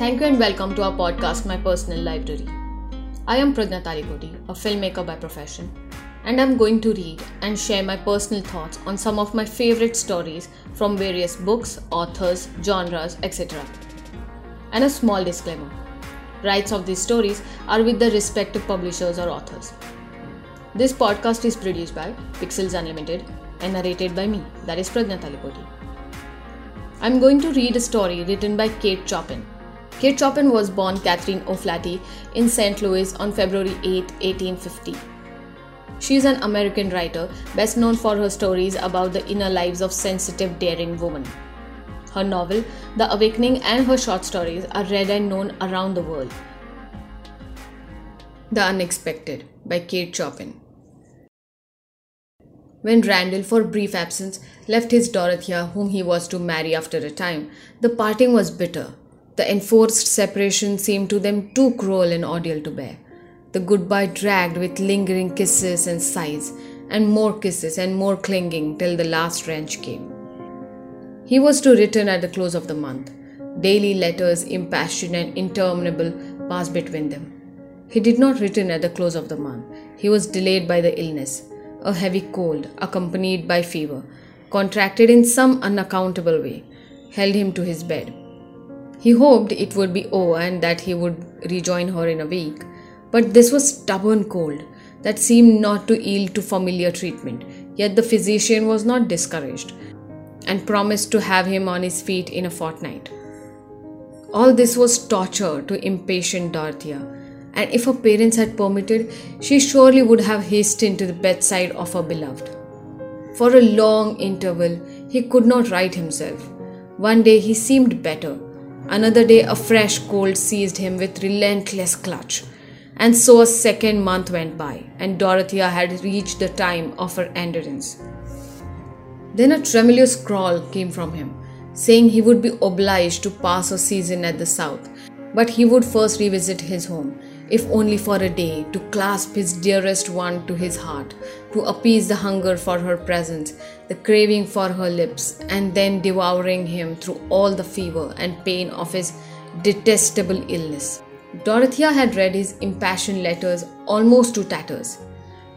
Thank you and welcome to our podcast, My Personal Library. I am Pradnya Talikoti, a filmmaker by profession, and I'm going to read and share my personal thoughts on some of my favorite stories from various books, authors, genres, etc. And a small disclaimer, rights of these stories are with the respective publishers or authors. This podcast is produced by Pixels Unlimited and narrated by me, that is Pradnya Talikoti. I'm going to read a story written by Kate Chopin. Kate Chopin was born Catherine O'Flaherty in St. Louis on February 8, 1850. She is an American writer, best known for her stories about the inner lives of sensitive, daring women. Her novel, The Awakening, and her short stories are read and known around the world. The Unexpected by Kate Chopin. When Randall, for a brief absence, left his Dorothea, whom he was to marry after a time, the parting was bitter. The enforced separation seemed to them too cruel and ordeal to bear. The goodbye dragged with lingering kisses and sighs, and more kisses and more clinging till the last wrench came. He was to return at the close of the month. Daily letters, impassioned and interminable, passed between them. He did not return at the close of the month. He was delayed by the illness. A heavy cold, accompanied by fever, contracted in some unaccountable way, held him to his bed. He hoped it would be over and that he would rejoin her in a week. But this was stubborn cold that seemed not to yield to familiar treatment. Yet the physician was not discouraged and promised to have him on his feet in a fortnight. All this was torture to impatient Dorothea, and if her parents had permitted, she surely would have hastened to the bedside of her beloved. For a long interval, he could not right himself. One day he seemed better. Another day a fresh cold seized him with relentless clutch. And so a second month went by, and Dorothea had reached the time of her endurance. Then a tremulous call came from him, saying he would be obliged to pass a season at the south, but he would first revisit his home, if only for a day, to clasp his dearest one to his heart, to appease the hunger for her presence, the craving for her lips, and then devouring him through all the fever and pain of his detestable illness. Dorothea had read his impassioned letters almost to tatters.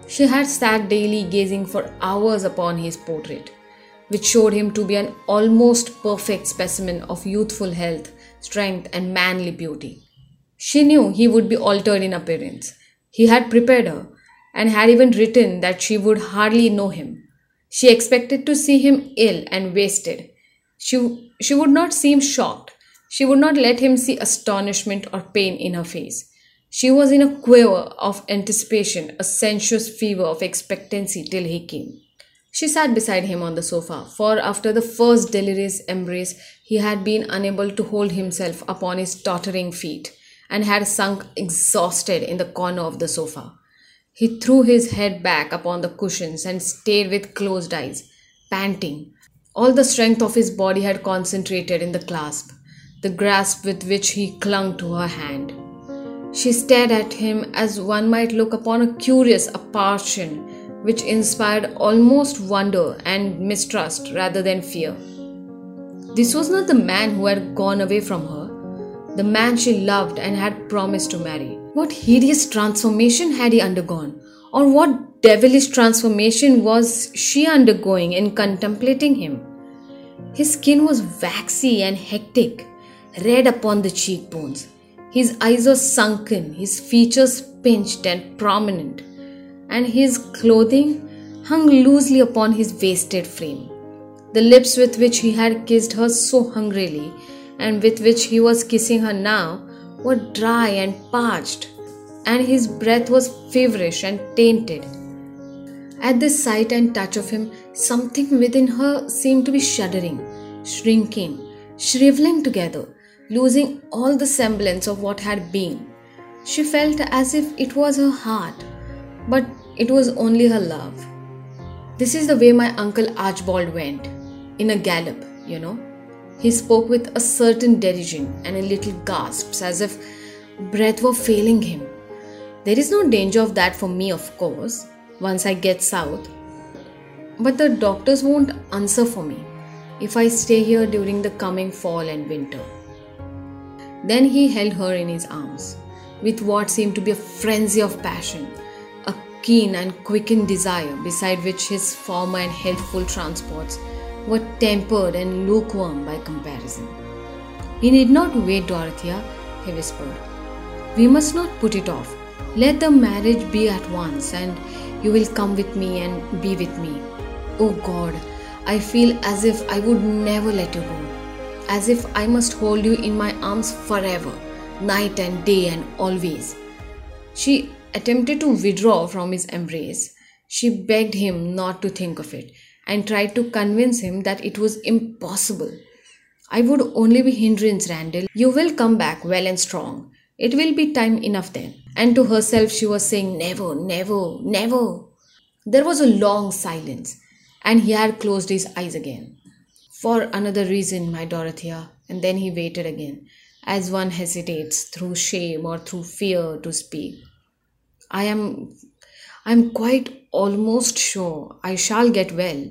She had sat daily gazing for hours upon his portrait, which showed him to be an almost perfect specimen of youthful health, strength, and manly beauty. She knew he would be altered in appearance. He had prepared her and had even written that she would hardly know him. She expected to see him ill and wasted. She would not seem shocked. She would not let him see astonishment or pain in her face. She was in a quiver of anticipation, a sensuous fever of expectancy till he came. She sat beside him on the sofa, for after the first delirious embrace, he had been unable to hold himself upon his tottering feet and had sunk exhausted in the corner of the sofa. He threw his head back upon the cushions and stared with closed eyes, panting. All the strength of his body had concentrated in the grasp with which he clung to her hand. She stared at him as one might look upon a curious apparition which inspired almost wonder and mistrust rather than fear. This was not the man who had gone away from her, the man she loved and had promised to marry. What hideous transformation had he undergone, or what devilish transformation was she undergoing in contemplating him? His skin was waxy and hectic, red upon the cheekbones. His eyes were sunken, his features pinched and prominent, and his clothing hung loosely upon his wasted frame. The lips with which he had kissed her so hungrily and with which he was kissing her now were dry and parched, and his breath was feverish and tainted. At this sight and touch of him, something within her seemed to be shuddering, shrinking, shriveling together, losing all the semblance of what had been. She felt as if it was her heart, but it was only her love. This is the way my uncle Archibald went, in a gallop, you know. He spoke with a certain derision and a little gasps, as if breath were failing him. There is no danger of that for me, of course, once I get south. But the doctors won't answer for me if I stay here during the coming fall and winter. Then he held her in his arms, with what seemed to be a frenzy of passion, a keen and quickened desire, beside which his former and healthful transports were tempered and lukewarm by comparison. "You need not wait, Dorothea," he whispered. "We must not put it off. Let the marriage be at once, and you will come with me and be with me. Oh God, I feel as if I would never let you go, as if I must hold you in my arms forever, night and day and always." She attempted to withdraw from his embrace. She begged him not to think of it, and tried to convince him that it was impossible. "I would only be hindrance, Randall. You will come back well and strong. It will be time enough then." And to herself she was saying, "Never, never, never." There was a long silence, and he had closed his eyes again. "For another reason, my Dorothea." And then he waited again, as one hesitates through shame or through fear to speak. "I am quite almost sure I shall get well,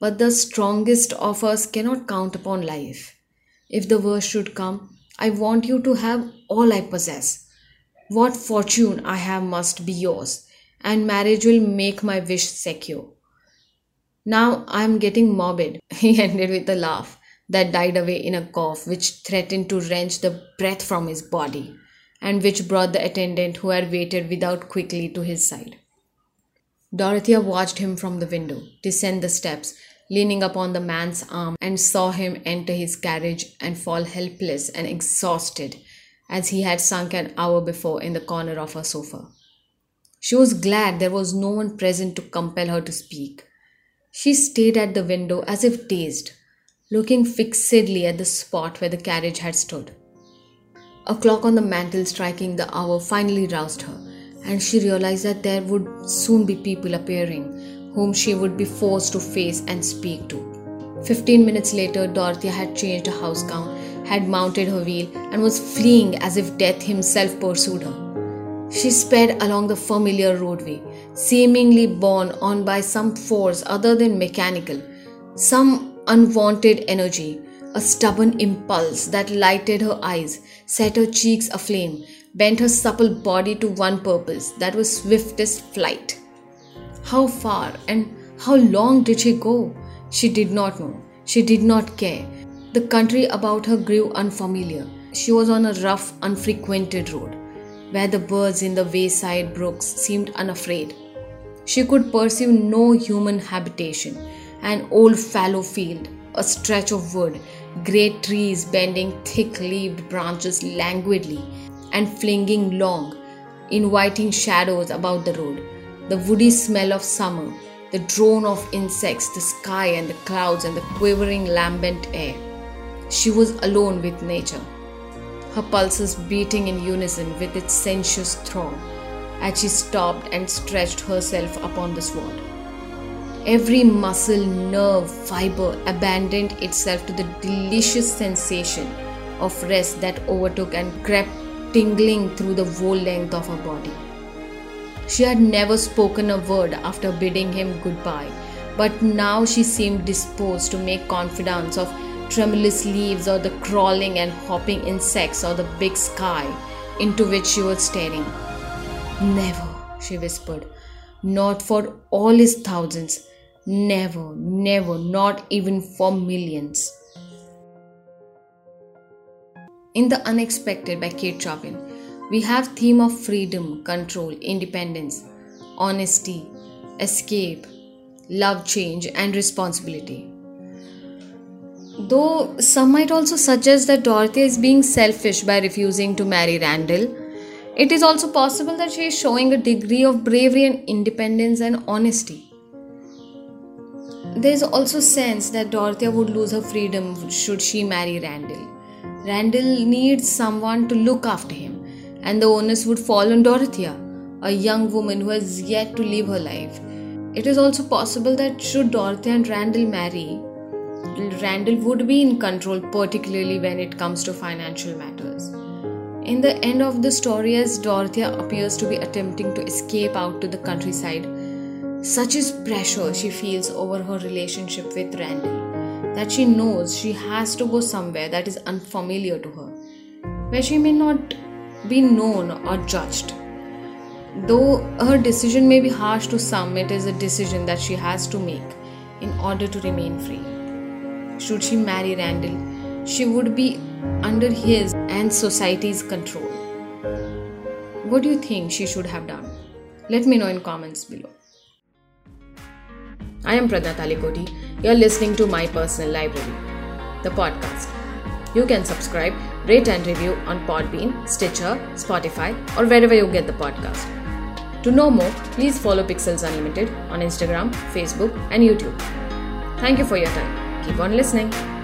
but the strongest of us cannot count upon life. If the worst should come, I want you to have all I possess. What fortune I have must be yours, and marriage will make my wish secure. Now I am getting morbid," he ended with a laugh that died away in a cough which threatened to wrench the breath from his body, and which brought the attendant who had waited without quickly to his side. Dorothea watched him from the window descend the steps, leaning upon the man's arm, and saw him enter his carriage and fall helpless and exhausted, as he had sunk an hour before in the corner of her sofa. She was glad there was no one present to compel her to speak. She stayed at the window as if dazed, looking fixedly at the spot where the carriage had stood. A clock on the mantel striking the hour finally roused her, and she realized that there would soon be people appearing, whom she would be forced to face and speak to. 15 minutes later, Dorothea had changed her house-gown, had mounted her wheel, and was fleeing as if death himself pursued her. She sped along the familiar roadway, seemingly borne on by some force other than mechanical, some unwanted energy, a stubborn impulse that lighted her eyes, set her cheeks aflame, bent her supple body to one purpose that was swiftest flight. How far and how long did she go? She did not know. She did not care. The country about her grew unfamiliar. She was on a rough, unfrequented road, where the birds in the wayside brooks seemed unafraid. She could perceive no human habitation, an old fallow field, a stretch of wood, great trees bending thick-leaved branches languidly, and flinging long, inviting shadows about the road, the woody smell of summer, the drone of insects, the sky and the clouds and the quivering lambent air. She was alone with nature, her pulses beating in unison with its sensuous throb, as she stopped and stretched herself upon the sward. Every muscle, nerve, fibre abandoned itself to the delicious sensation of rest that overtook and crept tingling through the whole length of her body. She had never spoken a word after bidding him goodbye, but now she seemed disposed to make confidants of tremulous leaves or the crawling and hopping insects or the big sky into which she was staring. "Never," she whispered, "not for all his thousands. Never, never, not even for millions." In The Unexpected by Kate Chopin, we have theme of freedom, control, independence, honesty, escape, love, change, and responsibility. Though some might also suggest that Dorothea is being selfish by refusing to marry Randall, it is also possible that she is showing a degree of bravery and independence and honesty. There is also sense that Dorothea would lose her freedom should she marry Randall. Randall needs someone to look after him, and the onus would fall on Dorothea, a young woman who has yet to live her life. It is also possible that should Dorothea and Randall marry, Randall would be in control, particularly when it comes to financial matters. In the end of the story, as Dorothea appears to be attempting to escape out to the countryside, such is pressure she feels over her relationship with Randall, that she knows she has to go somewhere that is unfamiliar to her. where she may not be known or judged. Though her decision may be harsh to some, it is a decision that she has to make in order to remain free. Should she marry Randall, she would be under his and society's control. What do you think she should have done? Let me know in comments below. I am Pradnya Talikoti. You're listening to My Personal Library, the podcast. You can subscribe, rate and review on Podbean, Stitcher, Spotify or wherever you get the podcast. To know more, please follow Pixels Unlimited on Instagram, Facebook and YouTube. Thank you for your time. Keep on listening.